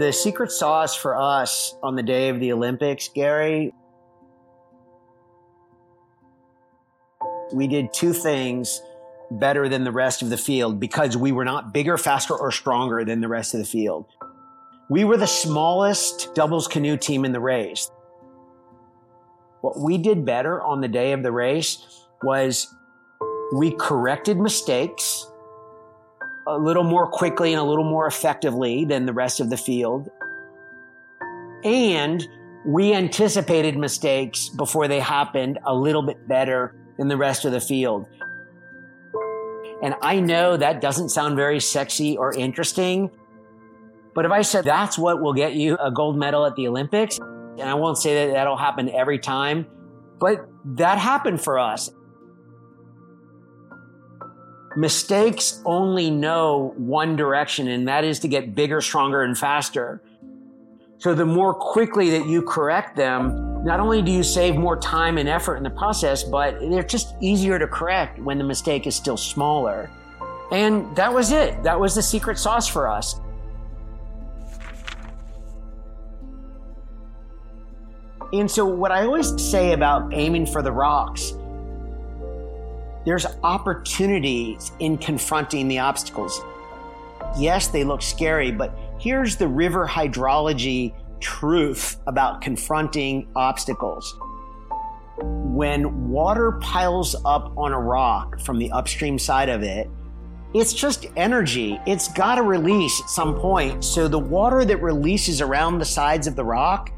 The secret sauce for us on the day of the Olympics, Gary, we did two things better than the rest of the field because we were not bigger, faster, or stronger than the rest of the field. We were the smallest doubles canoe team in the race. What we did better on the day of the race was we corrected mistakes a little more quickly and a little more effectively than the rest of the field. And we anticipated mistakes before they happened a little bit better than the rest of the field. And I know that doesn't sound very sexy or interesting, but if I said that's what will get you a gold medal at the Olympics, and I won't say that that'll happen every time, but that happened for us. Mistakes only know one direction, and that is to get bigger, stronger, and faster. So the more quickly that you correct them, not only do you save more time and effort in the process, but they're just easier to correct when the mistake is still smaller. And that was it. That was the secret sauce for us. And so what I always say about aiming for the rocks, there's opportunities in confronting the obstacles. Yes, they look scary, but here's the river hydrology truth about confronting obstacles. When water piles up on a rock from the upstream side of it, it's just energy. It's got to release at some point. So the water that releases around the sides of the rock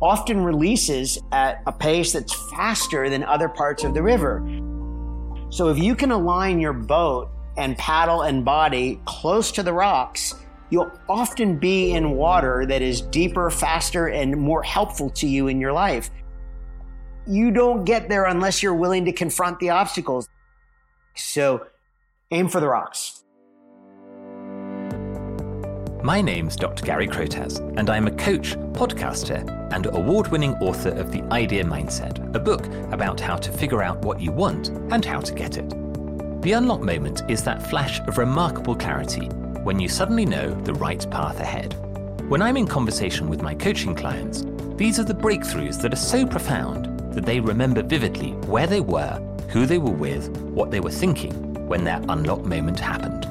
often releases at a pace that's faster than other parts of the river. So if you can align your boat and paddle and body close to the rocks, you'll often be in water that is deeper, faster, and more helpful to you in your life. You don't get there unless you're willing to confront the obstacles. So aim for the rocks. My name's Dr. Gary Crotaz, and I'm a coach, podcaster, and award-winning author of The Idea Mindset, a book about how to figure out what you want and how to get it. The Unlock Moment is that flash of remarkable clarity when you suddenly know the right path ahead. When I'm in conversation with my coaching clients, these are the breakthroughs that are so profound that they remember vividly where they were, who they were with, what they were thinking when their unlock moment happened.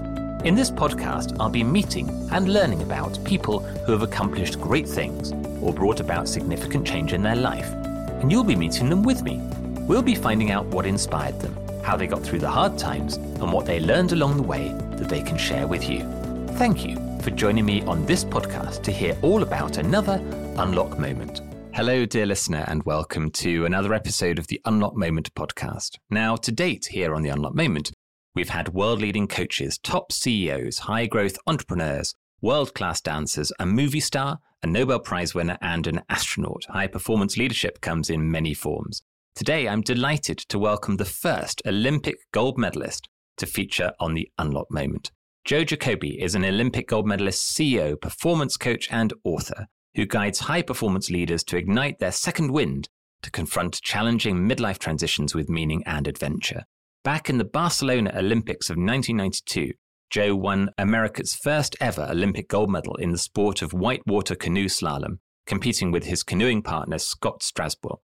In this podcast, I'll be meeting and learning about people who have accomplished great things or brought about significant change in their life. And you'll be meeting them with me. We'll be finding out what inspired them, how they got through the hard times, and what they learned along the way that they can share with you. Thank you for joining me on this podcast to hear all about another Unlock Moment. Hello, dear listener, and welcome to another episode of the Unlock Moment podcast. Now, to date here on the Unlock Moment, we've had world-leading coaches, top CEOs, high-growth entrepreneurs, world-class dancers, a movie star, a Nobel Prize winner, and an astronaut. High-performance leadership comes in many forms. Today, I'm delighted to welcome the first Olympic gold medalist to feature on the Unlock Moment. Joe Jacobi is an Olympic gold medalist, CEO, performance coach, and author who guides high-performance leaders to ignite their second wind to confront challenging midlife transitions with meaning and adventure. Back in the Barcelona Olympics of 1992, Joe won America's first ever Olympic gold medal in the sport of whitewater canoe slalom, competing with his canoeing partner Scott Strausbaugh.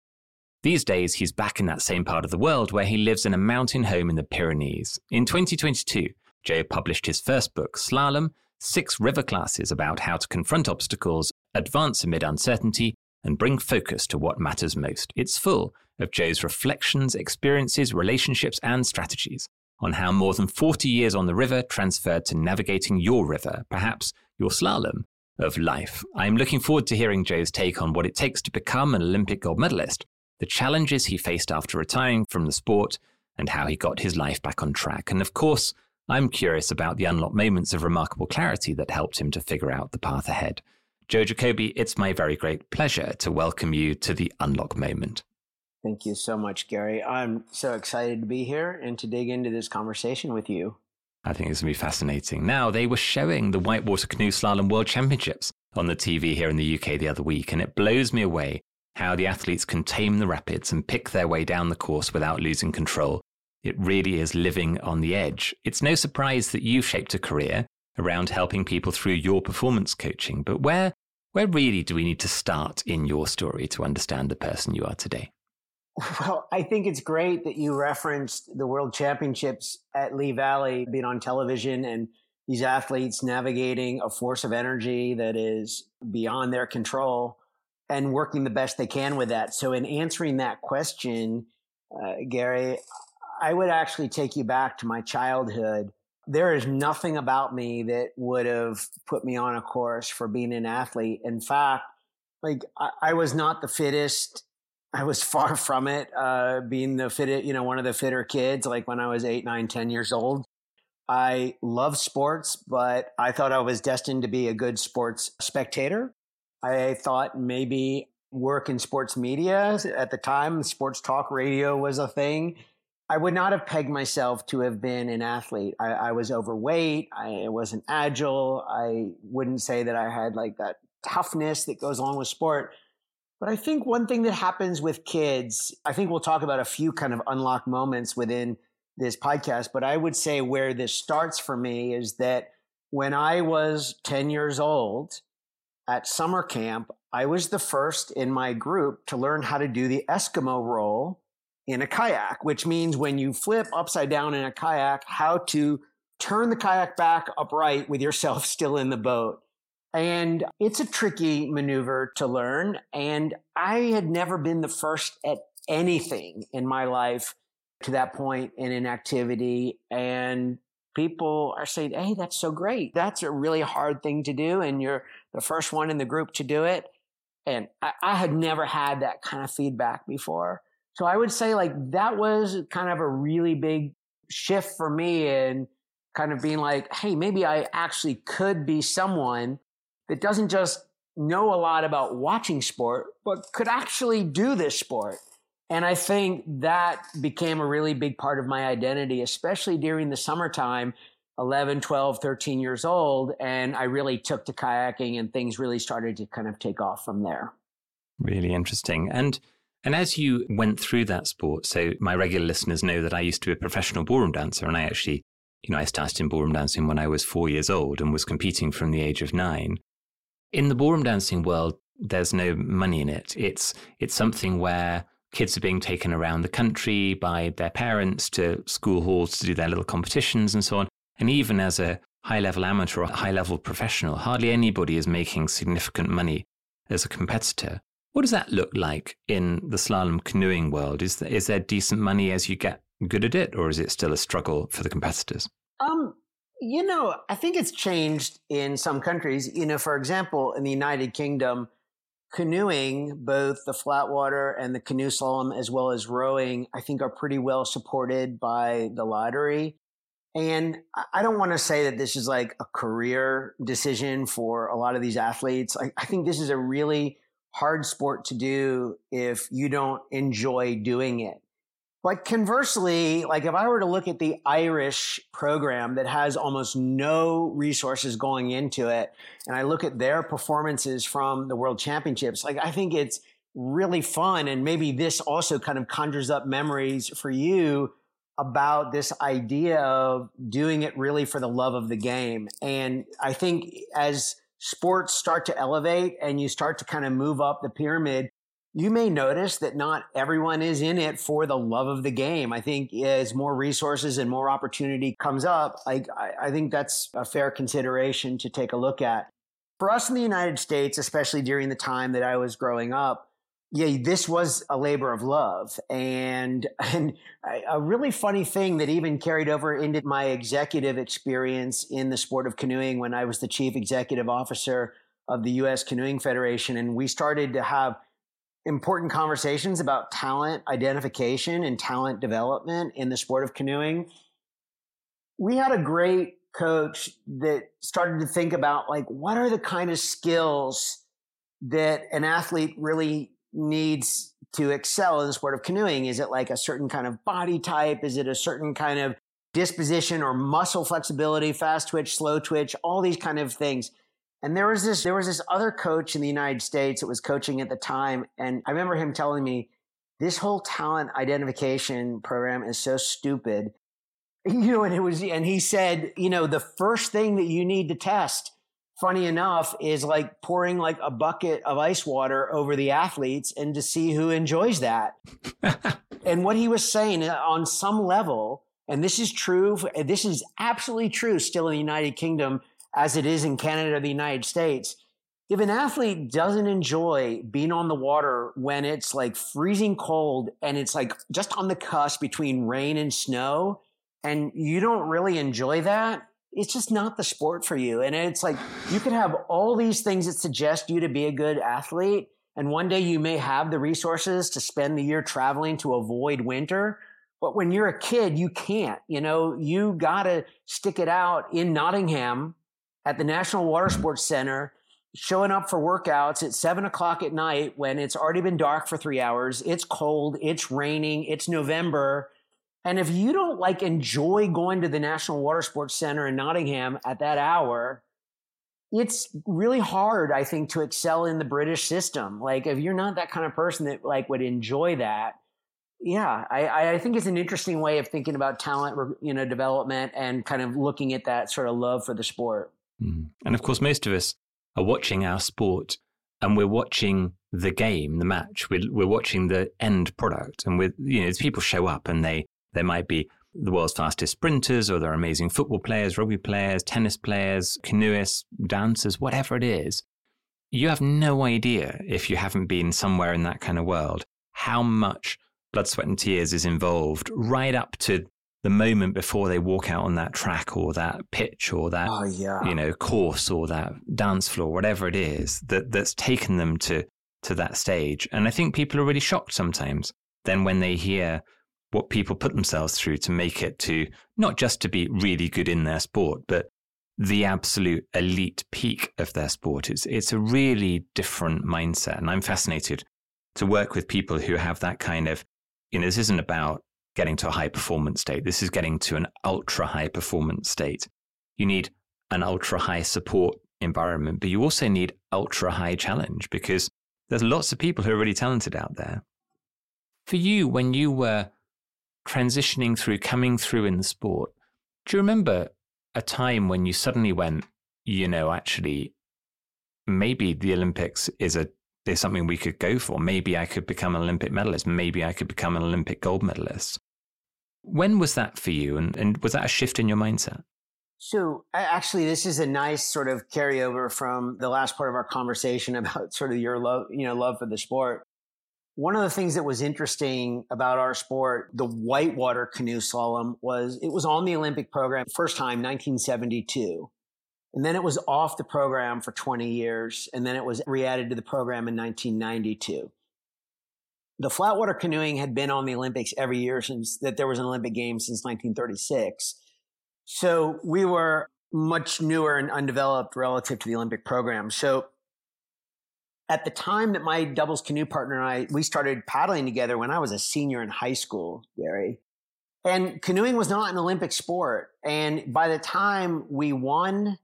These days, he's back in that same part of the world where he lives in a mountain home in the Pyrenees. In 2022, Joe published his first book, Slalom, 6 river classes about how to confront obstacles, advance amid uncertainty, and bring focus to what matters most. It's full of Joe's reflections, experiences, relationships, and strategies on how more than 40 years on the river transferred to navigating your river, perhaps your slalom, of life. I'm looking forward to hearing Joe's take on what it takes to become an Olympic gold medalist, the challenges he faced after retiring from the sport, and how he got his life back on track. And of course, I'm curious about the unlock moments of remarkable clarity that helped him to figure out the path ahead. Joe Jacobi, it's my very great pleasure to welcome you to the Unlock Moment. Thank you so much, Gary. I'm so excited to be here and to dig into this conversation with you. I think it's going to be fascinating. Now, they were showing the Whitewater Canoe Slalom World Championships on the TV here in the UK the other week, and it blows me away how the athletes can tame the rapids and pick their way down the course without losing control. It really is living on the edge. It's no surprise that you've shaped a career around helping people through your performance coaching, but where Where really do we need to start in your story to understand the person you are today? Well, I think it's great that you referenced the World Championships at Lee Valley being on television and these athletes navigating a force of energy that is beyond their control and working the best they can with that. So in answering that question, Gary, I would actually take you back to my childhood. There is nothing about me that would have put me on a course for being an athlete. In fact, I was not the fittest. I was far from it, being the fit, one of the fitter kids, like when I was 8, 9, 10 years old. I love sports, but I thought I was destined to be a good sports spectator. I thought maybe work in sports media. At the time, sports talk radio was a thing. I would not have pegged myself to have been an athlete. I was overweight. I wasn't agile. I wouldn't say that I had that toughness that goes along with sport. But I think one thing that happens with kids, I think we'll talk about a few kind of unlock moments within this podcast, but I would say where this starts for me is that when I was 10 years old at summer camp, I was the first in my group to learn how to do the Eskimo roll in a kayak, which means when you flip upside down in a kayak, how to turn the kayak back upright with yourself still in the boat. And it's a tricky maneuver to learn. And I had never been the first at anything in my life to that point in an activity. And people are saying, hey, that's so great. That's a really hard thing to do. And you're the first one in the group to do it. And I had never had that kind of feedback before. So I would say that was kind of a really big shift for me in kind of being hey, maybe I actually could be someone that doesn't just know a lot about watching sport, but could actually do this sport. And I think that became a really big part of my identity, especially during the summertime, 11, 12, 13 years old. And I really took to kayaking and things really started to kind of take off from there. Really interesting. And as you went through that sport, so my regular listeners know that I used to be a professional ballroom dancer, and I actually, I started in ballroom dancing when I was 4 years old and was competing from the age of 9. In the ballroom dancing world, there's no money in it. It's something where kids are being taken around the country by their parents to school halls to do their little competitions and so on. And even as a high-level amateur or high-level professional, hardly anybody is making significant money as a competitor. What does that look like in the slalom canoeing world? Is there decent money as you get good at it, or is it still a struggle for the competitors? I think it's changed in some countries. For example, in the United Kingdom, canoeing, both the flat water and the canoe slalom, as well as rowing, I think are pretty well supported by the lottery. And I don't want to say that this is a career decision for a lot of these athletes. I think this is a really hard sport to do if you don't enjoy doing it. But conversely, if I were to look at the Irish program that has almost no resources going into it, and I look at their performances from the World Championships, I think it's really fun. And maybe this also kind of conjures up memories for you about this idea of doing it really for the love of the game. And I think as sports start to elevate and you start to kind of move up the pyramid, you may notice that not everyone is in it for the love of the game. I think as more resources and more opportunity comes up, I think that's a fair consideration to take a look at. For us in the United States, especially during the time that I was growing up, this was a labor of love. And a really funny thing that even carried over into my executive experience in the sport of canoeing when I was the chief executive officer of the U.S. Canoeing Federation. And we started to have important conversations about talent identification and talent development in the sport of canoeing. We had a great coach that started to think about what are the kind of skills that an athlete really needs to excel in the sport of canoeing? Is it a certain kind of body type? Is it a certain kind of disposition or muscle flexibility, fast twitch, slow twitch, all these kind of things? And there was this other coach in the United States that was coaching at the time. And I remember him telling me, this whole talent identification program is so stupid. And he said, the first thing that you need to test funny enough, is like pouring like a bucket of ice water over the athletes and to see who enjoys that. And what he was saying on some level, and this is true, this is absolutely true still in the United Kingdom as it is in Canada or the United States. If an athlete doesn't enjoy being on the water when it's like freezing cold and it's like just on the cusp between rain and snow, and you don't really enjoy that, it's just not the sport for you. And it's like, you could have all these things that suggest you to be a good athlete. And one day you may have the resources to spend the year traveling to avoid winter. But when you're a kid, you can't, you know, you got to stick it out in Nottingham at the National Water Sports Center, showing up for workouts at 7:00 at night when it's already been dark for 3 hours, it's cold, it's raining, it's November. And if you don't like enjoy going to the National Water Sports Center in Nottingham at that hour, it's really hard, I think, to excel in the British system. Like if you're not that kind of person that like would enjoy that, yeah, I think it's an interesting way of thinking about talent, you know, development and kind of looking at that sort of love for the sport. Mm. And of course, most of us are watching our sport and we're watching the game, the match. We're watching the end product, and people show up and they might be the world's fastest sprinters, or they're amazing football players, rugby players, tennis players, canoeists, dancers, whatever it is. You have no idea, if you haven't been somewhere in that kind of world, how much blood, sweat and tears is involved right up to the moment before they walk out on that track or that pitch or that course or that dance floor, whatever it is that's taken them to that stage. And I think people are really shocked sometimes then when they hear what people put themselves through to make it to, not just to be really good in their sport, but the absolute elite peak of their sport. It's a really different mindset. And I'm fascinated to work with people who have that kind of, you know, this isn't about getting to a high performance state. This is getting to an ultra high performance state. You need an ultra high support environment, but you also need ultra high challenge, because there's lots of people who are really talented out there. For you, when you were transitioning through, coming through in the sport, do you remember a time when you suddenly went, you know, actually, maybe the Olympics is something we could go for. Maybe I could become an Olympic medalist. Maybe I could become an Olympic gold medalist. When was that for you? And was that a shift in your mindset? So actually, this is a nice sort of carryover from the last part of our conversation about sort of your love, you know, love for the sport. One of the things that was interesting about our sport, the whitewater canoe slalom, was it was on the Olympic program first time, 1972. And then it was off the program for 20 years, and then it was re-added to the program in 1992. The flatwater canoeing had been on the Olympics every year since that there was an Olympic game since 1936. So we were much newer and undeveloped relative to the Olympic program. So at the time that my doubles canoe partner and I, we started paddling together when I was a senior in high school, Gary. And canoeing was not an Olympic sport. And by the time we won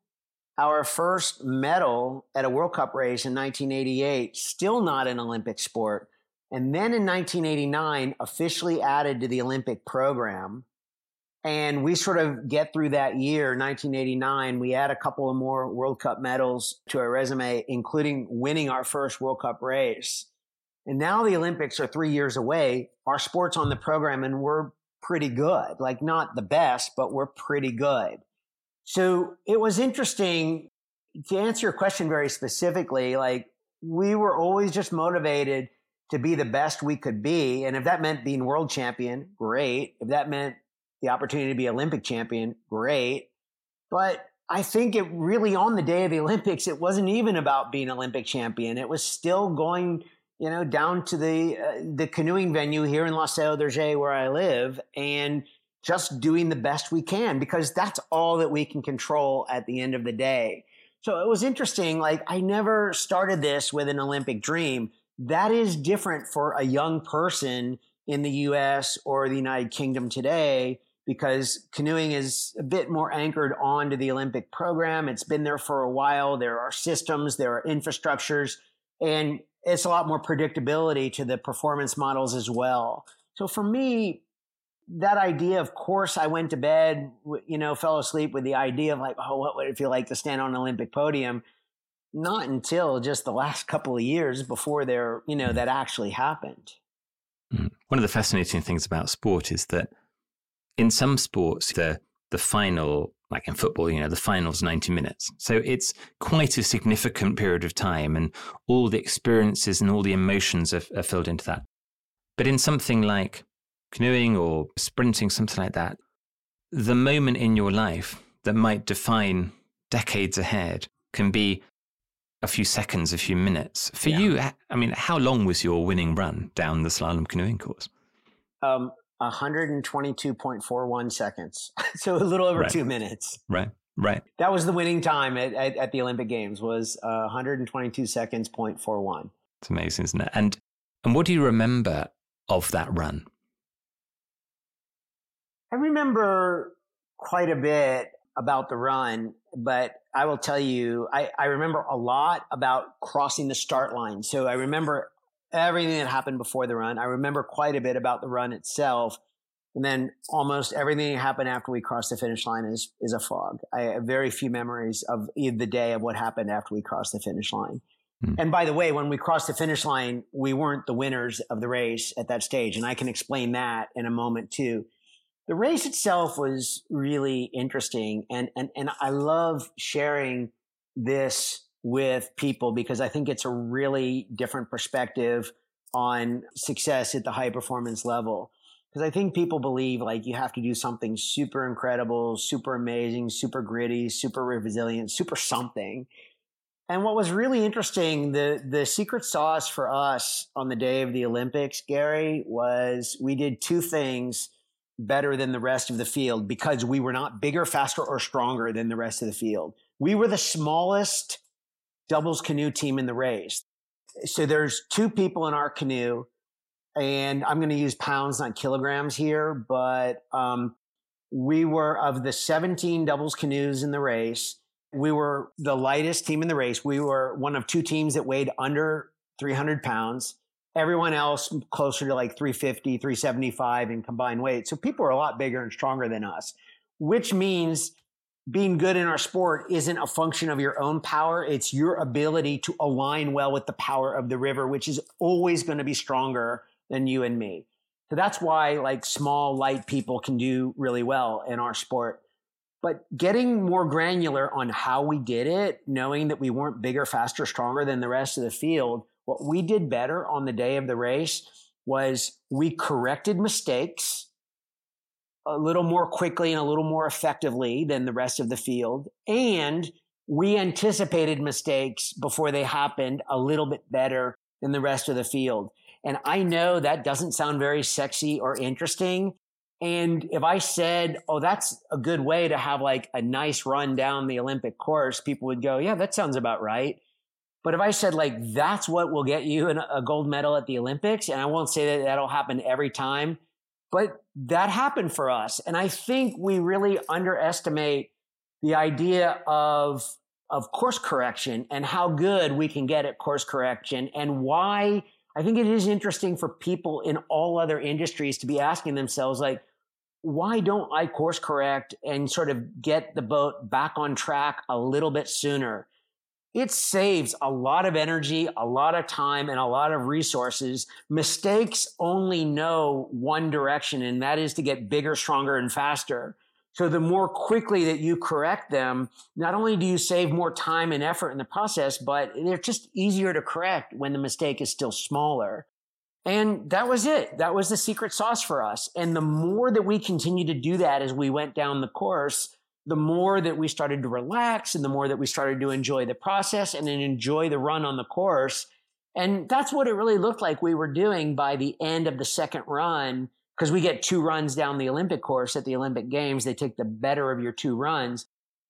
our first medal at a World Cup race in 1988, still not an Olympic sport. And then in 1989, officially added to the Olympic program. And we sort of get through that year, 1989, we add a couple of more World Cup medals to our resume, including winning our first World Cup race. And now the Olympics are 3 years away. Our sport's on the program and we're pretty good. Like, not the best, but we're pretty good. So it was interesting to answer your question very specifically. Like, we were always just motivated to be the best we could be. And if that meant being world champion, great. If that meant the opportunity to be Olympic champion, great. But I think it really, on the day of the Olympics, it wasn't even about being Olympic champion. It was still going, you know, down to the canoeing venue here in La Seu d'Urgell where I live, and just doing the best we can, because that's all that we can control at the end of the day. So it was interesting. Like, I never started this with an Olympic dream. That is different for a young person in the US or the United Kingdom today, because canoeing is a bit more anchored onto the Olympic program. It's been there for a while. There are systems, there are infrastructures, and it's a lot more predictability to the performance models as well. So for me, that idea, of course, I went to bed, you know, fell asleep with the idea of like, oh, what would it feel like to stand on an Olympic podium? Not until just the last couple of years before there, you know, that actually happened. One of the fascinating things about sport is that in some sports, the final, like in football, you know, the final's 90 minutes. So it's quite a significant period of time, and all the experiences and all the emotions are filled into that. But in something like canoeing or sprinting, something like that, the moment in your life that might define decades ahead can be a few seconds, a few minutes. For you, I mean, how long was your winning run down the slalom canoeing course? 122.41 seconds. So a little over 2 minutes. Right. That was the winning time at the Olympic Games, was 122 seconds, 0.41. It's amazing, isn't it? And what do you remember of that run? I remember quite a bit about the run, but I will tell you, I remember a lot about crossing the start line. So I remember everything that happened before the run. I remember quite a bit about the run itself. And then almost everything that happened after we crossed the finish line is a fog. I have very few memories of the day of what happened after we crossed the finish line. Mm. And by the way, when we crossed the finish line, we weren't the winners of the race at that stage. And I can explain that in a moment too. The race itself was really interesting, and I love sharing this with people because I think it's a really different perspective on success at the high performance level. Because I think people believe like you have to do something super incredible, super amazing, super gritty, super resilient, super something. And what was really interesting, the secret sauce for us on the day of the Olympics, Gary, was we did two things better than the rest of the field because we were not bigger, faster, or stronger than the rest of the field. We were the smallest doubles canoe team in the race. So there's two people in our canoe, and I'm going to use pounds, not kilograms here, but we were, of the 17 doubles canoes in the race, we were the lightest team in the race. We were one of two teams that weighed under 300 pounds. Everyone else closer to like 350, 375 in combined weight. So people are a lot bigger and stronger than us, which means being good in our sport isn't a function of your own power. It's your ability to align well with the power of the river, which is always going to be stronger than you and me. So that's why like small, light people can do really well in our sport. But getting more granular on how we did it, knowing that we weren't bigger, faster, stronger than the rest of the field, what we did better on the day of the race was we corrected mistakes a little more quickly and a little more effectively than the rest of the field. And we anticipated mistakes before they happened a little bit better than the rest of the field. And I know that doesn't sound very sexy or interesting. And if I said, oh, that's a good way to have like a nice run down the Olympic course, people would go, yeah, that sounds about right. But if I said like, that's what will get you a gold medal at the Olympics, and I won't say that that'll happen every time, but that happened for us. And I think we really underestimate the idea of course correction and how good we can get at course correction, and why I think it is interesting for people in all other industries to be asking themselves like, why don't I course correct and sort of get the boat back on track a little bit sooner? It saves a lot of energy, a lot of time, and a lot of resources. Mistakes only know one direction, and that is to get bigger, stronger, and faster. So the more quickly that you correct them, not only do you save more time and effort in the process, but they're just easier to correct when the mistake is still smaller. And that was it. That was the secret sauce for us. And the more that we continued to do that as we went down the course, the more that we started to relax and the more that we started to enjoy the process and then enjoy the run on the course. And that's what it really looked like we were doing by the end of the second run, because we get two runs down the Olympic course at the Olympic Games. They take the better of your two runs.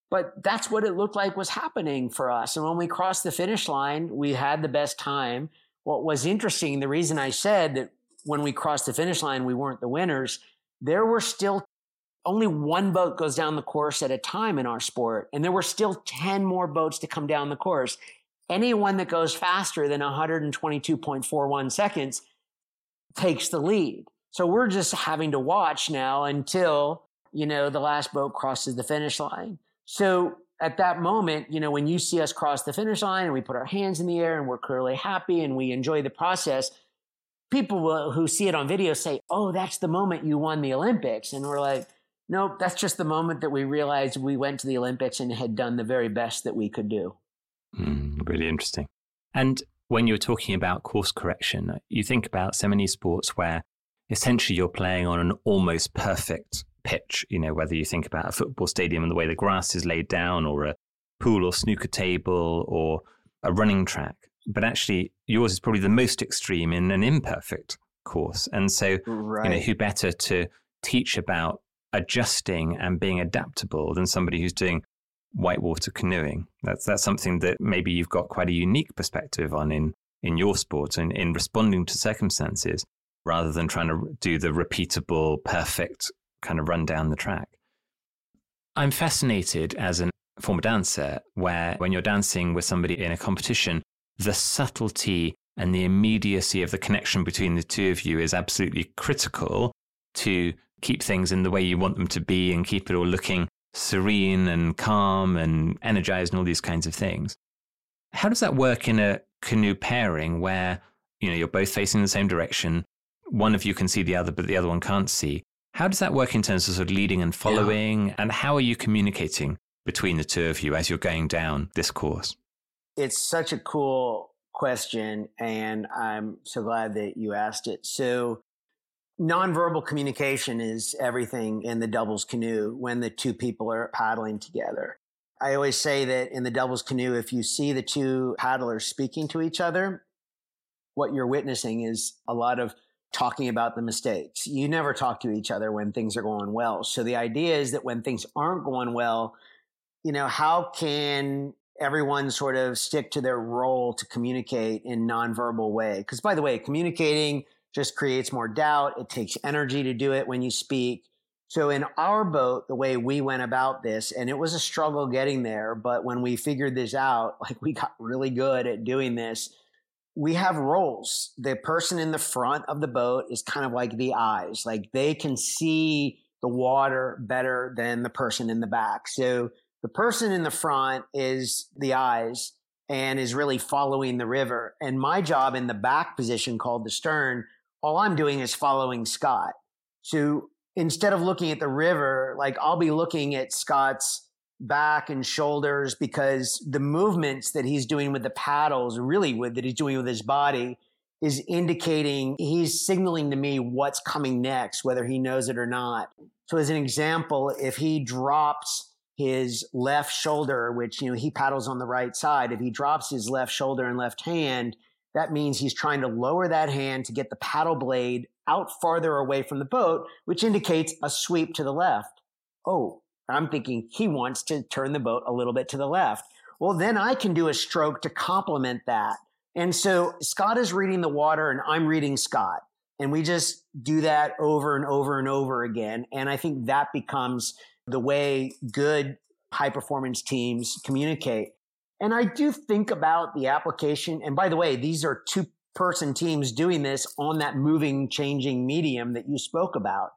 But that's what it looked like was happening for us. And when we crossed the finish line, we had the best time. What was interesting, the reason I said that when we crossed the finish line, we weren't the winners, there were still only one boat goes down the course at a time in our sport, and there were still 10 more boats to come down the course. Anyone that goes faster than 122.41 seconds takes the lead. So we're just having to watch now until, you know, the last boat crosses the finish line. So at that moment, you know, when you see us cross the finish line and we put our hands in the air and we're clearly happy and we enjoy the process, people who see it on video say, oh, that's the moment you won the Olympics. And we're like, nope, that's just the moment that we realized we went to the Olympics and had done the very best that we could do. Really interesting. And when you're talking about course correction, you think about so many sports where essentially you're playing on an almost perfect pitch, you know, whether you think about a football stadium and the way the grass is laid down, or a pool or snooker table, or a running track. But actually, yours is probably the most extreme in an imperfect course. And so, right, you know, who better to teach about adjusting and being adaptable than somebody who's doing whitewater canoeing? That's something that maybe you've got quite a unique perspective on in your sport and in responding to circumstances, rather than trying to do the repeatable, perfect kind of run down the track. I'm fascinated as a former dancer, where when you're dancing with somebody in a competition, the subtlety and the immediacy of the connection between the two of you is absolutely critical to keep things in the way you want them to be and keep it all looking serene and calm and energized and all these kinds of things. How does that work in a canoe pairing where, you know, you're both facing the same direction, one of you can see the other, but the other one can't see? How does that work in terms of sort of leading and following? Yeah. And how are you communicating between the two of you as you're going down this course? It's such a cool question, and I'm so glad that you asked it. So nonverbal communication is everything in the doubles canoe when the two people are paddling together. I always say that in the doubles canoe, if you see the two paddlers speaking to each other, what you're witnessing is a lot of talking about the mistakes. You never talk to each other when things are going well. So the idea is that when things aren't going well, you know, how can everyone sort of stick to their role to communicate in nonverbal way? Because by the way, communicating just creates more doubt. It takes energy to do it when you speak. So in our boat, the way we went about this, and it was a struggle getting there, but when we figured this out, like, we got really good at doing this. We have roles. The person in the front of the boat is kind of like the eyes, like they can see the water better than the person in the back. So the person in the front is the eyes and is really following the river. And my job in the back position, called the stern, all I'm doing is following Scott. So instead of looking at the river, like, I'll be looking at Scott's back and shoulders, because the movements that he's doing with the paddles, really that he's doing with his body, is indicating, he's signaling to me what's coming next, whether he knows it or not. So as an example, if he drops his left shoulder, which, you know, he paddles on the right side, if he drops his left shoulder and left hand, that means he's trying to lower that hand to get the paddle blade out farther away from the boat, which indicates a sweep to the left. Oh, I'm thinking he wants to turn the boat a little bit to the left. Well, then I can do a stroke to complement that. And so Scott is reading the water and I'm reading Scott. And we just do that over and over and over again. And I think that becomes the way good high-performance teams communicate. And I do think about the application. And by the way, these are two-person teams doing this on that moving, changing medium that you spoke about.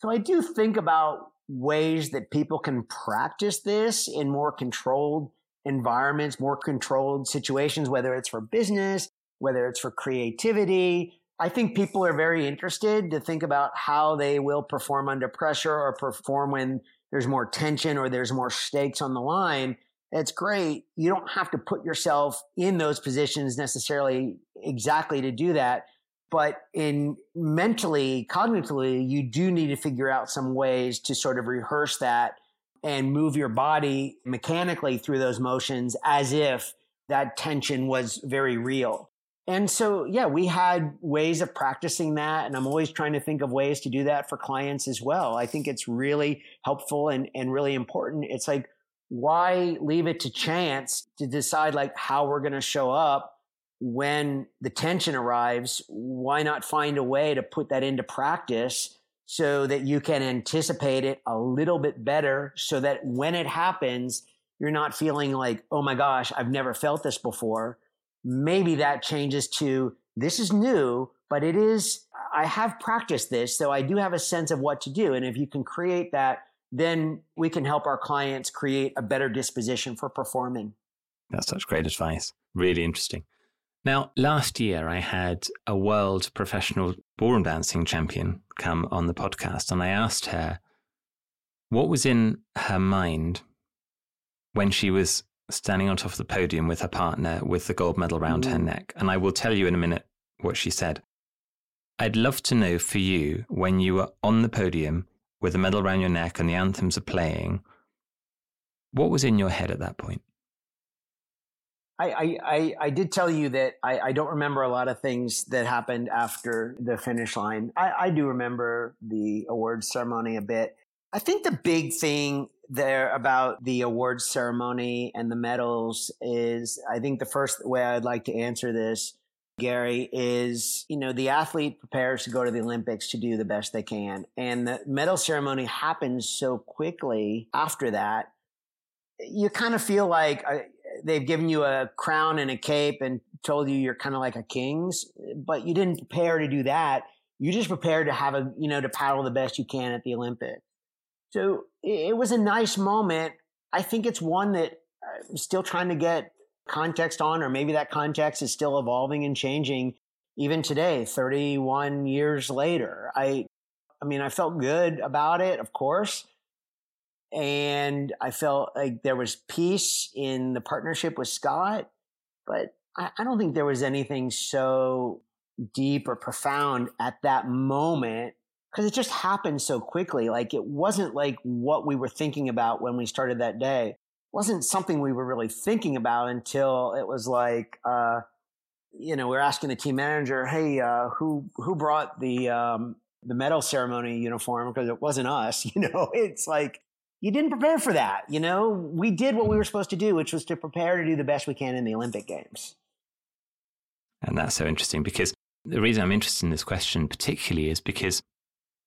So I do think about ways that people can practice this in more controlled environments, more controlled situations, whether it's for business, whether it's for creativity. I think people are very interested to think about how they will perform under pressure or perform when there's more tension or there's more stakes on the line. It's great. You don't have to put yourself in those positions necessarily exactly to do that. But in mentally, cognitively, you do need to figure out some ways to sort of rehearse that and move your body mechanically through those motions as if that tension was very real. And so, yeah, we had ways of practicing that. And I'm always trying to think of ways to do that for clients as well. I think it's really helpful and really important. It's like, why leave it to chance to decide like how we're going to show up when the tension arrives? Why not find a way to put that into practice so that you can anticipate it a little bit better, so that when it happens, you're not feeling like, oh my gosh, I've never felt this before. Maybe that changes to, this is new, but it is, I have practiced this, so I do have a sense of what to do. And if you can create that, then we can help our clients create a better disposition for performing. That's such great advice. Really interesting. Now, last year, I had a world professional ballroom dancing champion come on the podcast, and I asked her what was in her mind when she was standing on top of the podium with her partner with the gold medal around her neck. And I will tell you in a minute what she said. I'd love to know for you, when you were on the podium with a medal around your neck and the anthems are playing, what was in your head at that point? I did tell you that I don't remember a lot of things that happened after the finish line. I do remember the awards ceremony a bit. I think the big thing there about the awards ceremony and the medals is, I think the first way I'd like to answer this, Gary, is, you know, the athlete prepares to go to the Olympics to do the best they can. And the medal ceremony happens so quickly after that, you kind of feel like they've given you a crown and a cape and told you you're kind of like a king's, but you didn't prepare to do that. You just prepared to have a, you know, to paddle the best you can at the Olympics. So it was a nice moment. I think it's one that I'm still trying to get context on, or maybe that context is still evolving and changing even today, 31 years later. I mean, I felt good about it, of course. And I felt like there was peace in the partnership with Scott, but I don't think there was anything so deep or profound at that moment because it just happened so quickly. Like it wasn't like what we were thinking about when we started that day. It wasn't something we were really thinking about until it was like, you know, we're asking the team manager, hey, who brought the medal ceremony uniform? Because it wasn't us, you know, it's like, you didn't prepare for that, you know? We did what we were supposed to do, which was to prepare to do the best we can in the Olympic Games. And that's so interesting because the reason I'm interested in this question particularly is because,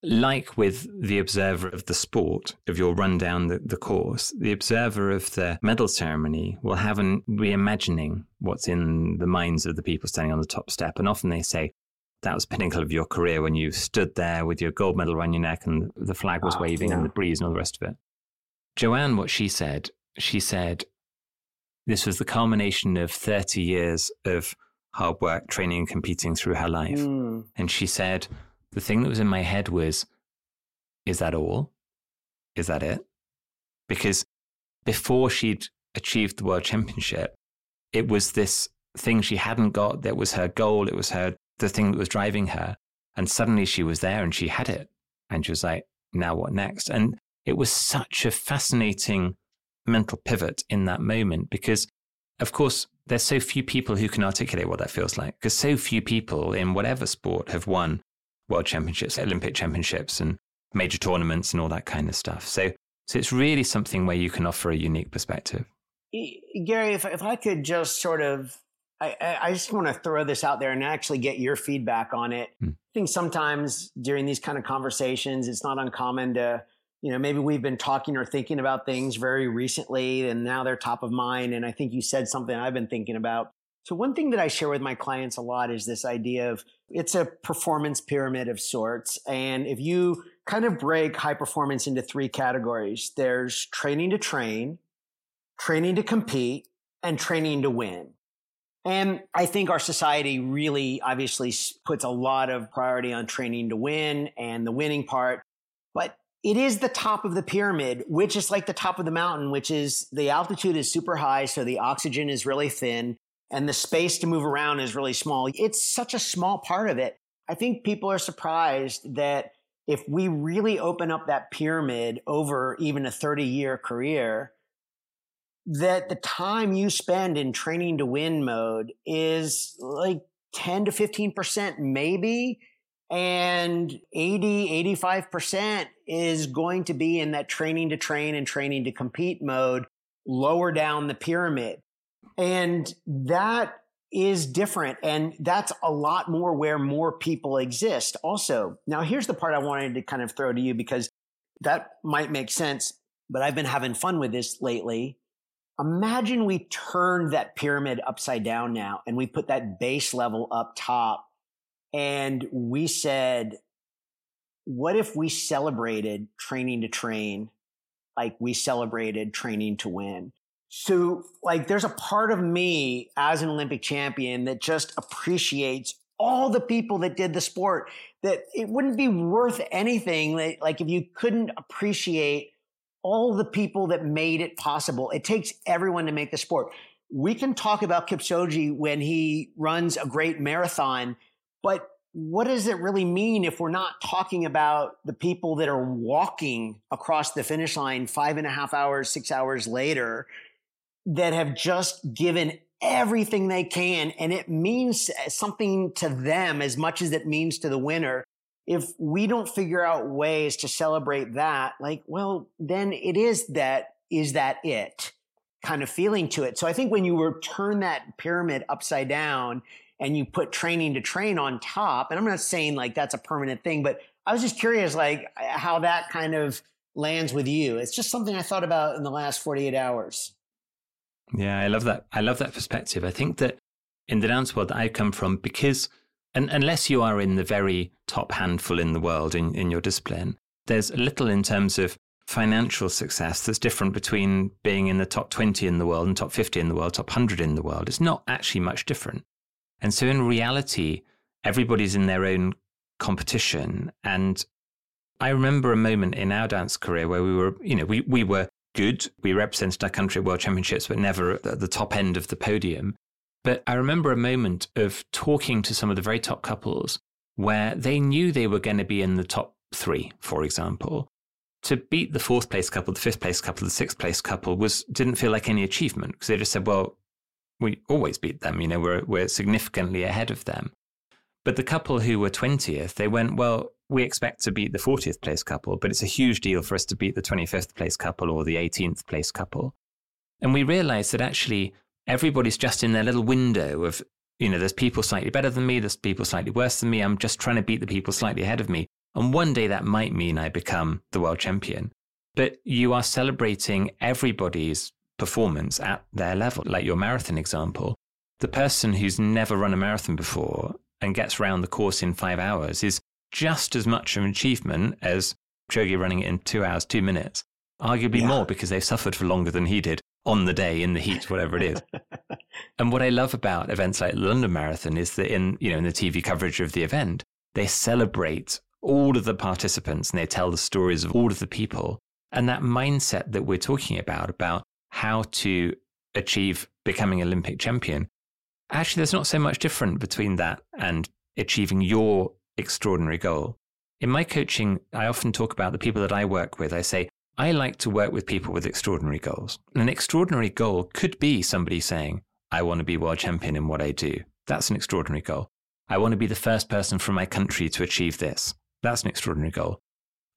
like with the observer of the sport, of your run down the course, the observer of the medal ceremony will have an reimagining what's in the minds of the people standing on the top step. And often they say, that was the pinnacle of your career when you stood there with your gold medal around your neck and the flag was waving and the breeze and all the rest of it. Joanne, what she said, this was the culmination of 30 years of hard work, training and competing through her life. And she said, the thing that was in my head was, is that all? Is that it? Because before she'd achieved the world championship, it was this thing she hadn't got that was her goal. It was her, the thing that was driving her. And suddenly she was there and she had it. And she was like, now what next? And it was such a fascinating mental pivot in that moment because, of course, there's so few people who can articulate what that feels like because so few people in whatever sport have won world championships, Olympic championships and major tournaments and all that kind of stuff. So it's really something where you can offer a unique perspective. Gary, if I could just sort of, I just want to throw this out there and actually get your feedback on it. I think sometimes during these kind of conversations, it's not uncommon to, you know, maybe we've been talking or thinking about things very recently and now they're top of mind. And I think you said something I've been thinking about. So one thing that I share with my clients a lot is this idea of it's a performance pyramid of sorts. And if you kind of break high performance into three categories, there's training to train, training to compete, and training to win. And I think our society really obviously puts a lot of priority on training to win and the winning part. But it is the top of the pyramid, which is like the top of the mountain, which is the altitude is super high, so the oxygen is really thin, and the space to move around is really small. It's such a small part of it. I think people are surprised that if we really open up that pyramid over even a 30-year career, that the time you spend in training to win mode is like 10 to 15% maybe, and 85% is going to be in that training to train and training to compete mode lower down the pyramid. And that is different. And that's a lot more where more people exist also. Now, here's the part I wanted to kind of throw to you because that might make sense, but I've been having fun with this lately. Imagine we turned that pyramid upside down now and we put that base level up top and we said, what if we celebrated training to train like we celebrated training to win? So like there's a part of me as an Olympic champion that just appreciates all the people that did the sport, that it wouldn't be worth anything. Like if you couldn't appreciate all the people that made it possible. It takes everyone to make the sport. We can talk about Kipchoge when he runs a great marathon, but what does it really mean if we're not talking about the people that are walking across the finish line 5.5 hours, 6 hours later, that have just given everything they can, and it means something to them as much as it means to the winner. If we don't figure out ways to celebrate that, like, well, then it is that it kind of feeling to it. So I think when you turn that pyramid upside down and you put training to train on top, and I'm not saying like that's a permanent thing, but I was just curious, like how that kind of lands with you. It's just something I thought about in the last 48 hours. Yeah, I love that. I love that perspective. I think that in the dance world that I come from, because unless you are in the very top handful in the world in your discipline, there's little in terms of financial success that's different between being in the top 20 in the world and top 50 in the world, top 100 in the world. It's not actually much different. And so in reality, everybody's in their own competition. And I remember a moment in our dance career where we were, we were good. We represented our country at World Championships, but never at the top end of the podium. But I remember a moment of talking to some of the very top couples where they knew they were going to be in the top three, for example. To beat the fourth place couple, the fifth place couple, the sixth place couple didn't feel like any achievement, because they just said, well, we always beat them, we're significantly ahead of them. But the couple who were 20th, they went, well, we expect to beat the 40th place couple, but it's a huge deal for us to beat the 25th place couple or the 18th place couple. And we realized that actually everybody's just in their little window of, there's people slightly better than me, there's people slightly worse than me. I'm just trying to beat the people slightly ahead of me. And one day that might mean I become the world champion. But you are celebrating everybody's performance at their level, like your marathon example. The person who's never run a marathon before and gets round the course in 5 hours is just as much of an achievement as Kipchoge running it in 2 hours, 2 minutes, arguably more, because they've suffered for longer than he did. On the day, in the heat, whatever it is. And what I love about events like the London Marathon is that in the TV coverage of the event, they celebrate all of the participants and they tell the stories of all of the people. And that mindset that we're talking about how to achieve becoming an Olympic champion, actually, there's not so much different between that and achieving your extraordinary goal. In my coaching, I often talk about the people that I work with. I say, I like to work with people with extraordinary goals. And an extraordinary goal could be somebody saying, I want to be world champion in what I do. That's an extraordinary goal. I want to be the first person from my country to achieve this. That's an extraordinary goal.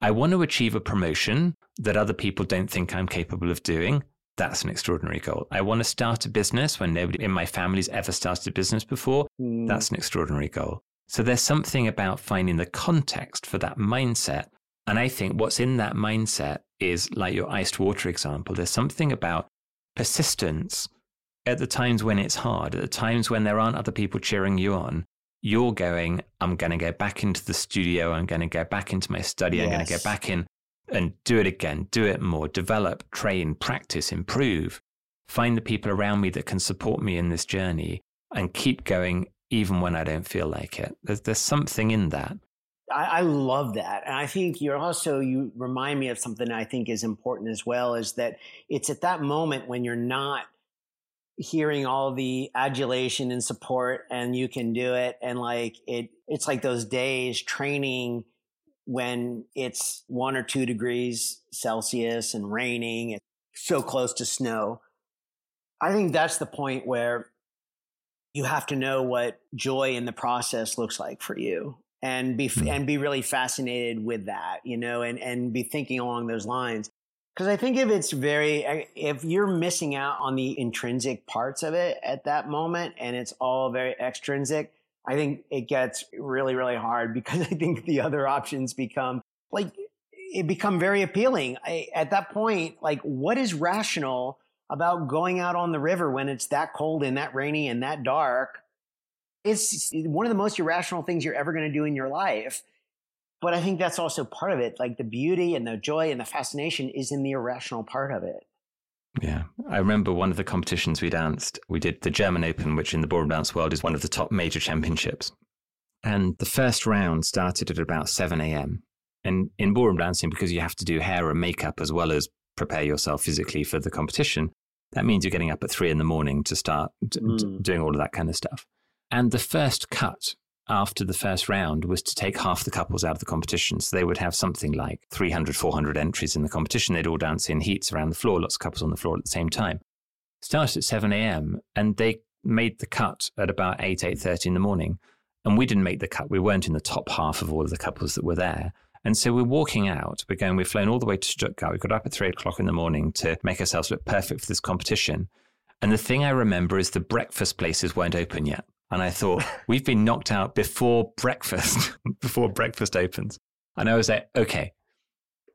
I want to achieve a promotion that other people don't think I'm capable of doing. That's an extraordinary goal. I want to start a business when nobody in my family's ever started a business before. That's an extraordinary goal. So there's something about finding the context for that mindset. And I think what's in that mindset is like your iced water example. There's something about persistence at the times when it's hard, at the times when there aren't other people cheering you on. You're going, I'm going to go back into the studio. I'm going to go back into my study. Yes. I'm going to go back in and do it again, do it more, develop, train, practice, improve, find the people around me that can support me in this journey and keep going even when I don't feel like it. There's something in that. I love that. And I think you remind me of something I think is important as well, is that it's at that moment when you're not hearing all the adulation and support and you can do it. And like, it's like those days training when it's 1 or 2 degrees Celsius and raining. It's so close to snow. I think that's the point where you have to know what joy in the process looks like for you. And be really fascinated with that, and be thinking along those lines. Because I think if you're missing out on the intrinsic parts of it at that moment, and it's all very extrinsic, I think it gets really, really hard, because I think the other options become very appealing. At that point, like what is rational about going out on the river when it's that cold and that rainy and that dark. It's one of the most irrational things you're ever going to do in your life. But I think that's also part of it. Like the beauty and the joy and the fascination is in the irrational part of it. Yeah. I remember one of the competitions we danced, we did the German Open, which in the ballroom dance world is one of the top major championships. And the first round started at about 7 a.m. And in ballroom dancing, because you have to do hair and makeup as well as prepare yourself physically for the competition, that means you're getting up at 3 in the morning to start doing all of that kind of stuff. And the first cut after the first round was to take half the couples out of the competition. So they would have something like 300, 400 entries in the competition. They'd all dance in heats around the floor, lots of couples on the floor at the same time. Started at 7 a.m. and they made the cut at about 8:30 in the morning. And we didn't make the cut. We weren't in the top half of all of the couples that were there. And so we're walking out, we've flown all the way to Stuttgart. We got up at 3 o'clock in the morning to make ourselves look perfect for this competition. And the thing I remember is the breakfast places weren't open yet. And I thought, we've been knocked out before breakfast opens. And I was like, okay,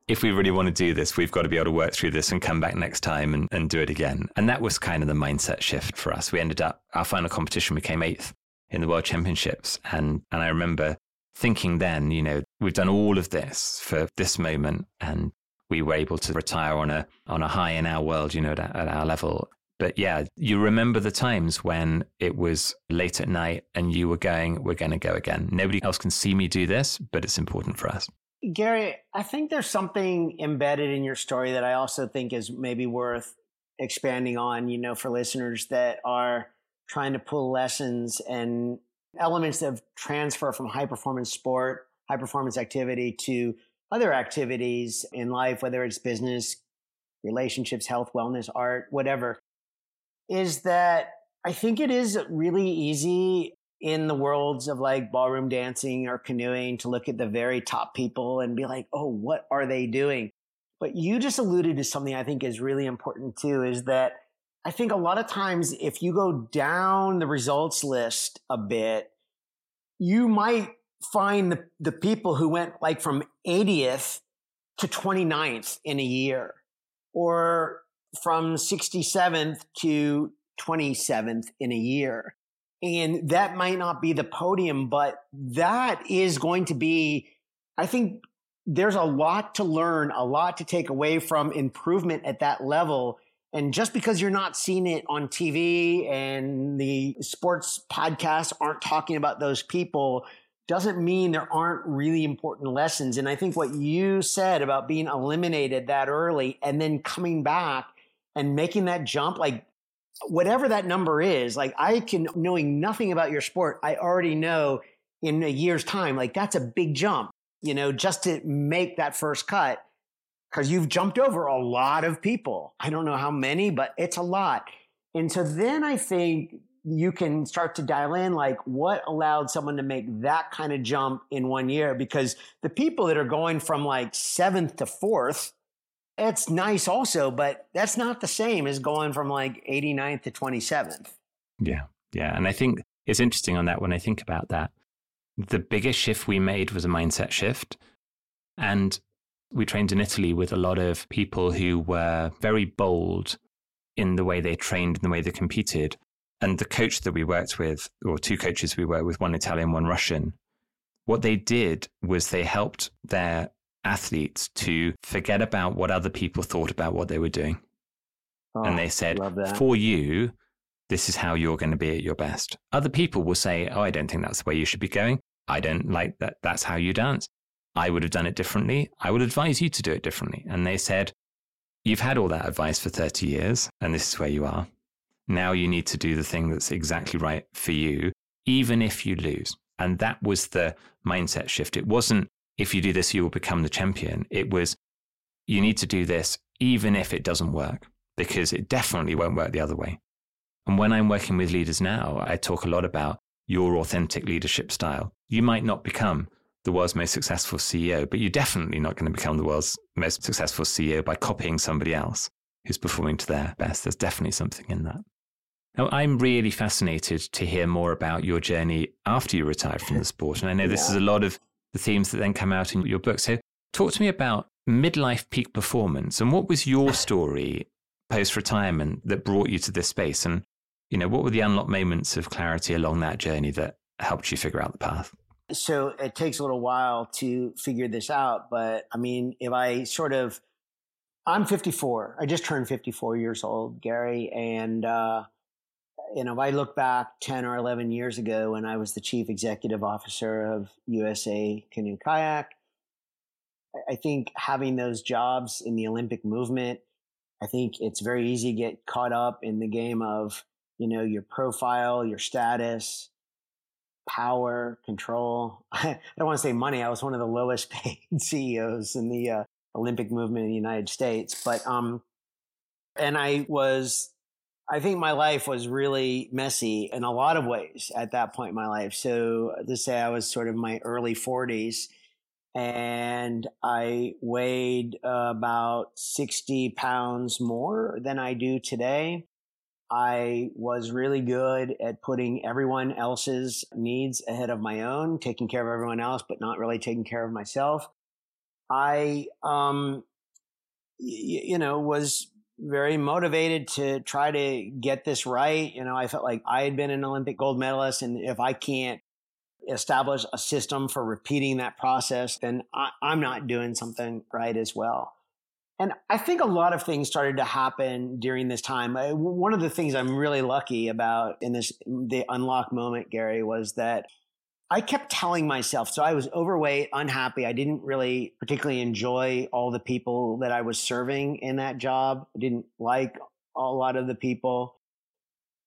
if we really want to do this, we've got to be able to work through this and come back next time and do it again. And that was kind of the mindset shift for us. We ended up, our final competition, we came 8th in the World Championships. And I remember thinking then, you know, we've done all of this for this moment. And we were able to retire on a high in our world, you know, at our level. But yeah, you remember the times when it was late at night and you were going, we're going to go again. Nobody else can see me do this, but it's important for us. Gary, I think there's something embedded in your story that I also think is maybe worth expanding on, you know, for listeners that are trying to pull lessons and elements of transfer from high performance sport, high performance activity to other activities in life, whether it's business, relationships, health, wellness, art, whatever. Is that I think it is really easy in the worlds of like ballroom dancing or canoeing to look at the very top people and be like, oh, what are they doing? But you just alluded to something I think is really important too, is that I think a lot of times if you go down the results list a bit, you might find the people who went like from 80th to 29th in a year, or from 67th to 27th in a year. And that might not be the podium, but that is going to be, I think there's a lot to learn, a lot to take away from improvement at that level. And just because you're not seeing it on TV and the sports podcasts aren't talking about those people doesn't mean there aren't really important lessons. And I think what you said about being eliminated that early and then coming back and making that jump, like whatever that number is, like I can, knowing nothing about your sport, I already know in a year's time, like that's a big jump, you know, just to make that first cut, because you've jumped over a lot of people. I don't know how many, but it's a lot. And so then I think you can start to dial in, like what allowed someone to make that kind of jump in one year? Because the people that are going from like 7th to 4th, it's nice also, but that's not the same as going from like 89th to 27th. Yeah. Yeah. And I think it's interesting on that when I think about that. The biggest shift we made was a mindset shift. And we trained in Italy with a lot of people who were very bold in the way they trained and the way they competed. And the coach that we worked with, or two coaches we worked with, one Italian, one Russian, what they did was they helped their athletes to forget about what other people thought about what they were doing. Oh, and they said, for you, this is how you're going to be at your best. Other people will say, oh, I don't think that's the way you should be going. I don't like that. That's how you dance. I would have done it differently. I would advise you to do it differently. And they said, you've had all that advice for 30 years, and this is where you are. Now you need to do the thing that's exactly right for you, even if you lose. And that was the mindset shift. It wasn't, if you do this, you will become the champion. It was, you need to do this even if it doesn't work, because it definitely won't work the other way. And when I'm working with leaders now, I talk a lot about your authentic leadership style. You might not become the world's most successful CEO, but you're definitely not going to become the world's most successful CEO by copying somebody else who's performing to their best. There's definitely something in that. Now, I'm really fascinated to hear more about your journey after you retired from the sport. And I know this is a lot of the themes that then come out in your book. So talk to me about midlife peak performance and what was your story post-retirement that brought you to this space? And, you know, what were the unlock moments of clarity along that journey that helped you figure out the path? So it takes a little while to figure this out. But I mean, if I sort of, I'm 54. I just turned 54 years old, Gary. And, you know, if I look back 10 or 11 years ago when I was the chief executive officer of USA Canoe Kayak, I think having those jobs in the Olympic movement, I think it's very easy to get caught up in the game of, you know, your profile, your status, power, control. I don't want to say money. I was one of the lowest paid CEOs in the Olympic movement in the United States. But, and I think my life was really messy in a lot of ways at that point in my life. So let's say I was sort of in my early 40s and I weighed about 60 pounds more than I do today. I was really good at putting everyone else's needs ahead of my own, taking care of everyone else, but not really taking care of myself. I, you know, was very motivated to try to get this right. You know, I felt like I had been an Olympic gold medalist, and if I can't establish a system for repeating that process, then I'm not doing something right as well. And I think a lot of things started to happen during this time. One of the things I'm really lucky about in this, the unlock moment, Gary, was that I kept telling myself, so I was overweight, unhappy. I didn't really particularly enjoy all the people that I was serving in that job. I didn't like a lot of the people.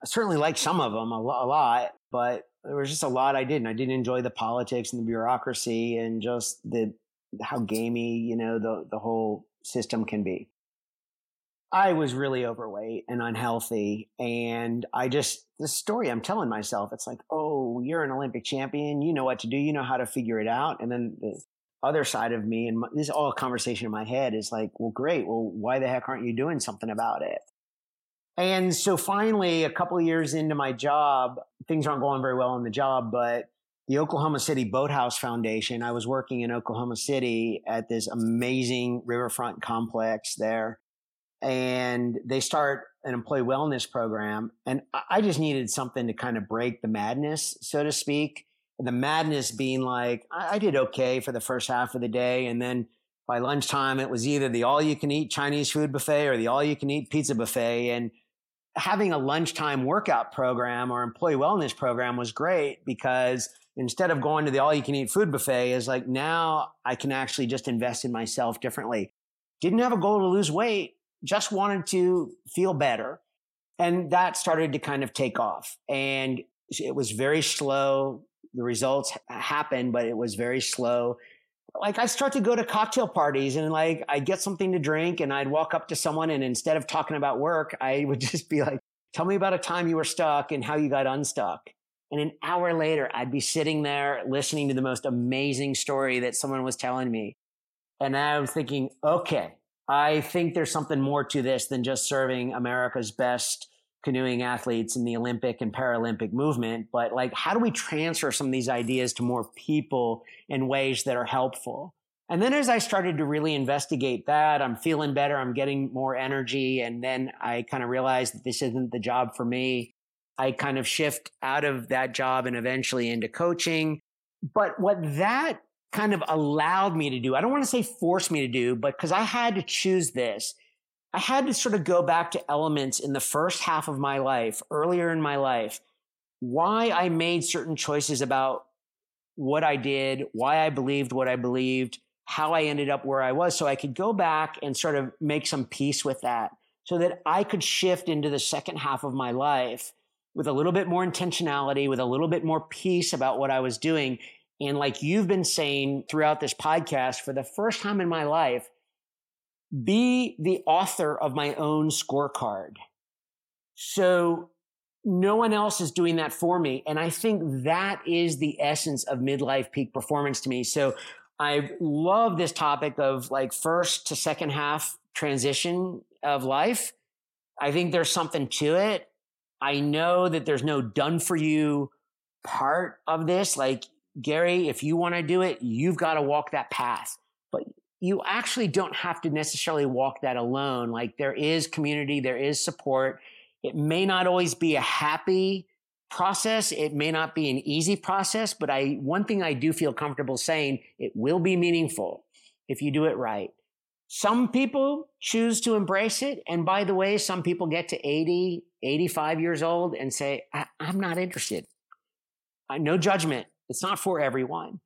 I certainly liked some of them a lot, but there was just a lot I didn't. I didn't enjoy the politics and the bureaucracy and just how gamey, you know, the whole system can be. I was really overweight and unhealthy. And this story I'm telling myself, it's like, oh, you're an Olympic champion. You know what to do. You know how to figure it out. And then the other side of me, and this is all a conversation in my head, is like, well, great. Well, why the heck aren't you doing something about it? And so finally, a couple of years into my job, things aren't going very well in the job, but the Oklahoma City Boathouse Foundation, I was working in Oklahoma City at this amazing riverfront complex there. And they start an employee wellness program. And I just needed something to kind of break the madness, so to speak. The madness being like, I did okay for the first half of the day. And then by lunchtime, it was either the all-you-can-eat Chinese food buffet or the all-you-can-eat pizza buffet. And having a lunchtime workout program or employee wellness program was great because instead of going to the all-you-can-eat food buffet, is like, now I can actually just invest in myself differently. Didn't have a goal to lose weight. Just wanted to feel better. And that started to kind of take off. And it was very slow. The results happened, but it was very slow. Like I start to go to cocktail parties and like I get something to drink and I'd walk up to someone and instead of talking about work, I would just be like, tell me about a time you were stuck and how you got unstuck. And an hour later, I'd be sitting there listening to the most amazing story that someone was telling me. And I was thinking, okay, I think there's something more to this than just serving America's best canoeing athletes in the Olympic and Paralympic movement. But like, how do we transfer some of these ideas to more people in ways that are helpful? And then as I started to really investigate that, I'm feeling better. I'm getting more energy. And then I kind of realized that this isn't the job for me. I kind of shift out of that job and eventually into coaching. But what that kind of allowed me to do, I don't want to say forced me to do, but because I had to choose this, I had to sort of go back to elements in the first half of my life, earlier in my life, why I made certain choices about what I did, why I believed what I believed, how I ended up where I was, so I could go back and sort of make some peace with that so that I could shift into the second half of my life with a little bit more intentionality, with a little bit more peace about what I was doing. And like you've been saying throughout this podcast, for the first time in my life, be the author of my own scorecard. So no one else is doing that for me. And I think that is the essence of midlife peak performance to me. So I love this topic of like first to second half transition of life. I think there's something to it. I know that there's no done for you part of this. Like, Gary, if you want to do it, you've got to walk that path. But you actually don't have to necessarily walk that alone. Like, there is community, there is support. It may not always be a happy process. It may not be an easy process, but one thing I do feel comfortable saying, it will be meaningful if you do it right. Some people choose to embrace it. And by the way, some people get to 80, 85 years old and say, I'm not interested. No judgment. It's not for everyone.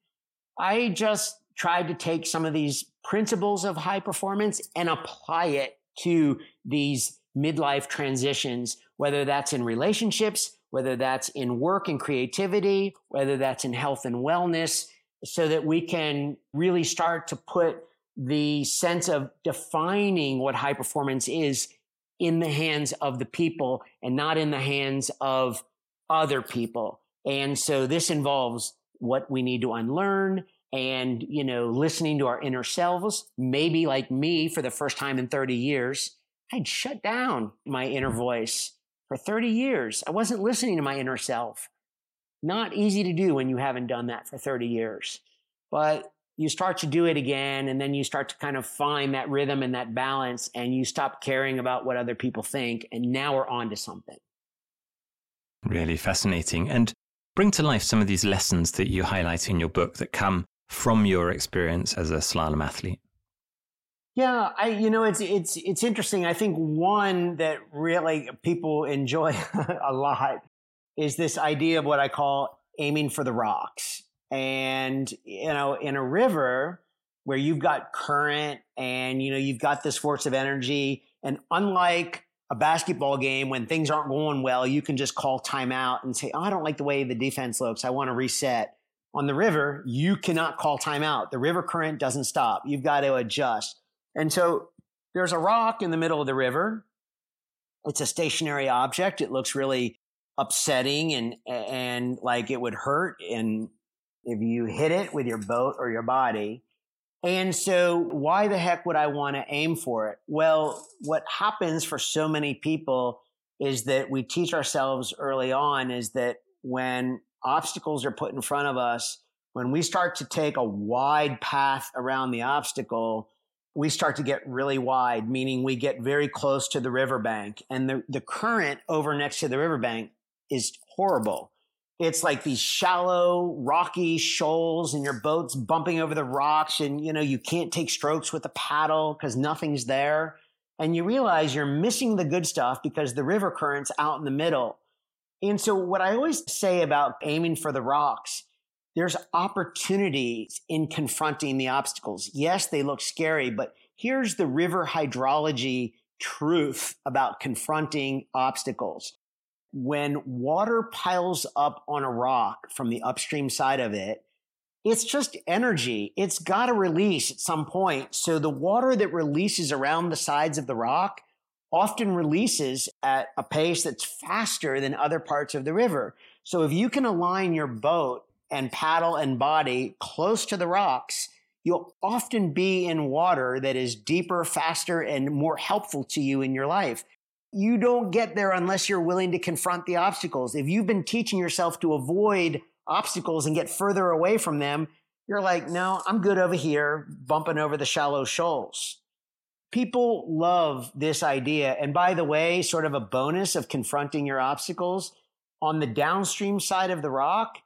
I just tried to take some of these principles of high performance and apply it to these midlife transitions, whether that's in relationships, whether that's in work and creativity, whether that's in health and wellness, so that we can really start to put the sense of defining what high performance is in the hands of the people and not in the hands of other people. And so this involves what we need to unlearn and, you know, listening to our inner selves. Maybe like me, for the first time in 30 years, I'd shut down my inner voice for 30 years. I wasn't listening to my inner self. Not easy to do when you haven't done that for 30 years, but you start to do it again, and then you start to kind of find that rhythm and that balance, and you stop caring about what other people think. And now we're on to something. Really fascinating. And bring to life some of these lessons that you highlight in your book that come from your experience as a slalom athlete. Yeah, it's interesting. I think one that really people enjoy a lot is this idea of what I call aiming for the rocks. And, you know, in a river where you've got current and, you know, you've got this force of energy, and unlike a basketball game, when things aren't going well, you can just call timeout and say, I don't like the way the defense looks. I want to reset. On the river, you cannot call timeout. The river current doesn't stop. You've got to adjust. And so there's a rock in the middle of the river. It's a stationary object. It looks really upsetting and like it would hurt and if you hit it with your boat or your body. And so why the heck would I want to aim for it? Well, what happens for so many people is that we teach ourselves early on is that when obstacles are put in front of us, when we start to take a wide path around the obstacle, we start to get really wide, meaning we get very close to the riverbank. And the current over next to the riverbank is horrible. It's like these shallow, rocky shoals and your boat's bumping over the rocks and, you know, you can't take strokes with a paddle because nothing's there. And you realize you're missing the good stuff because the river current's out in the middle. And so what I always say about aiming for the rocks, there's opportunities in confronting the obstacles. Yes, they look scary, but here's the river hydrology truth about confronting obstacles. When water piles up on a rock from the upstream side of it, it's just energy. It's got to release at some point. So the water that releases around the sides of the rock often releases at a pace that's faster than other parts of the river. So if you can align your boat and paddle and body close to the rocks, you'll often be in water that is deeper, faster, and more helpful to you in your life. You don't get there unless you're willing to confront the obstacles. If you've been teaching yourself to avoid obstacles and get further away from them, you're like, no, I'm good over here, bumping over the shallow shoals. People love this idea. And by the way, sort of a bonus of confronting your obstacles on the downstream side of the rock,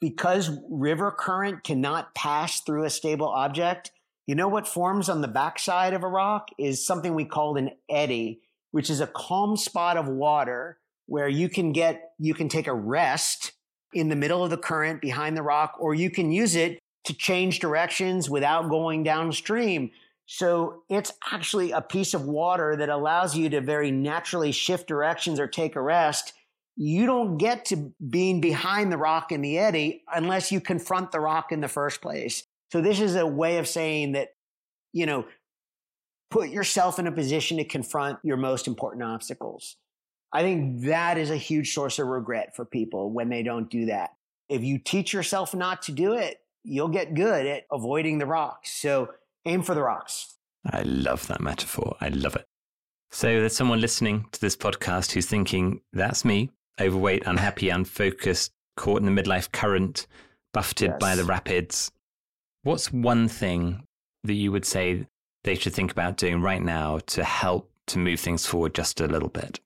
because river current cannot pass through a stable object. You know what forms on the backside of a rock is something we call an eddy, which is a calm spot of water where you can take a rest in the middle of the current behind the rock, or you can use it to change directions without going downstream. So it's actually a piece of water that allows you to very naturally shift directions or take a rest. You don't get to being behind the rock in the eddy unless you confront the rock in the first place. So this is a way of saying that, you know, put yourself in a position to confront your most important obstacles. I think that is a huge source of regret for people when they don't do that. If you teach yourself not to do it, you'll get good at avoiding the rocks. So aim for the rocks. I love that metaphor. I love it. So there's someone listening to this podcast who's thinking, that's me, overweight, unhappy, unfocused, caught in the midlife current, buffeted by the rapids. What's one thing that you would say they should think about doing right now to help to move things forward just a little bit?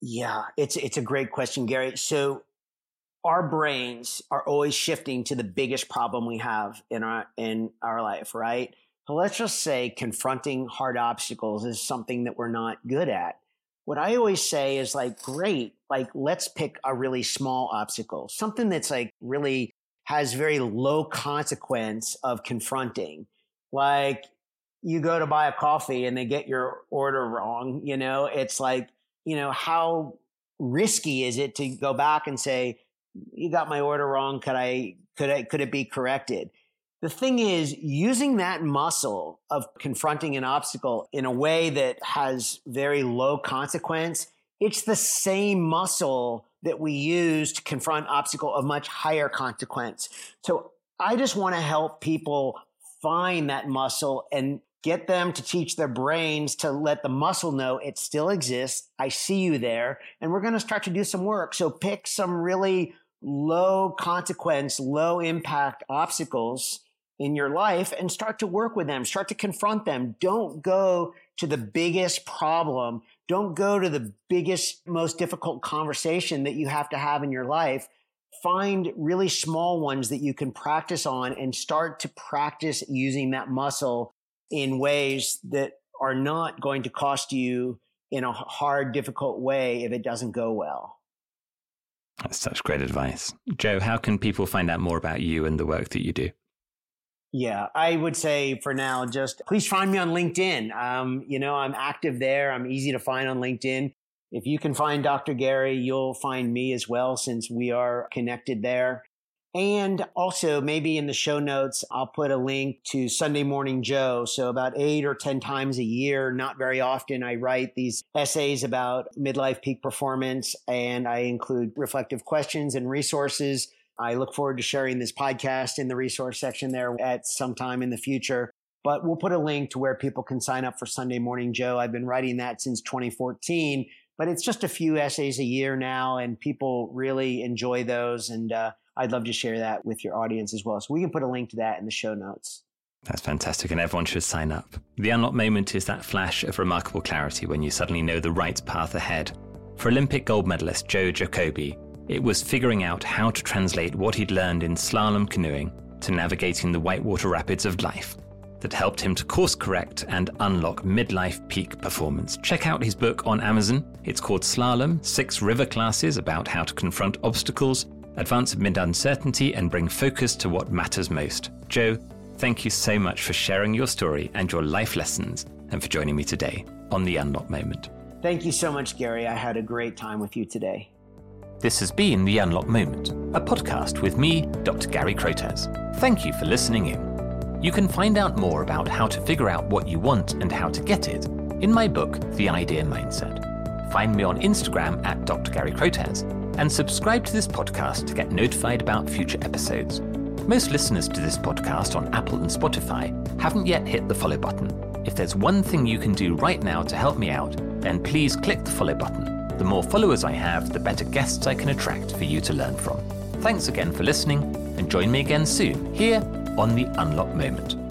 Yeah, it's a great question, Gary. So our brains are always shifting to the biggest problem we have in our life, right? So let's just say confronting hard obstacles is something that we're not good at. What I always say is like, great, like let's pick a really small obstacle, something that's like really has very low consequence of confronting. Like you go to buy a coffee and they get your order wrong. You know, it's like, you know, how risky is it to go back and say, you got my order wrong. Could it be corrected? The thing is, using that muscle of confronting an obstacle in a way that has very low consequence, it's the same muscle that we use to confront obstacle of much higher consequence. So I just want to help people find that muscle and get them to teach their brains to let the muscle know it still exists. I see you there. And we're going to start to do some work. So pick some really low consequence, low impact obstacles in your life and start to work with them, start to confront them. Don't go to the biggest problem. Don't go to the biggest, most difficult conversation that you have to have in your life. Find really small ones that you can practice on and start to practice using that muscle in ways that are not going to cost you in a hard, difficult way if it doesn't go well. That's such great advice. Joe, how can people find out more about you and the work that you do? Yeah, I would say for now, just please find me on LinkedIn. I'm active there. I'm easy to find on LinkedIn. If you can find Dr. Gary, you'll find me as well, since we are connected there. And also maybe in the show notes, I'll put a link to Sunday Morning Joe. So about 8 or 10 times a year, not very often, I write these essays about midlife peak performance, and I include reflective questions and resources. I look forward to sharing this podcast in the resource section there at some time in the future. But we'll put a link to where people can sign up for Sunday Morning Joe. I've been writing that since 2014, but it's just a few essays a year now, and people really enjoy those. And I'd love to share that with your audience as well. So we can put a link to that in the show notes. That's fantastic. And everyone should sign up. The Unlock Moment is that flash of remarkable clarity when you suddenly know the right path ahead. For Olympic gold medalist Joe Jacobi, it was figuring out how to translate what he'd learned in slalom canoeing to navigating the whitewater rapids of life that helped him to course correct and unlock midlife peak performance. Check out his book on Amazon. It's called Slalom, 6 River Classes about how to confront obstacles, advance amid uncertainty, and bring focus to what matters most. Joe, thank you so much for sharing your story and your life lessons and for joining me today on The Unlock Moment. Thank you so much, Gary. I had a great time with you today. This has been The Unlock Moment, a podcast with me, Dr. Gary Crotaz. Thank you for listening in. You can find out more about how to figure out what you want and how to get it in my book, The Idea Mindset. Find me on Instagram at Dr. Gary Crotaz and subscribe to this podcast to get notified about future episodes. Most listeners to this podcast on Apple and Spotify haven't yet hit the follow button. If there's one thing you can do right now to help me out, then please click the follow button. The more followers I have, the better guests I can attract for you to learn from. Thanks again for listening, and join me again soon here on The Unlock Moment.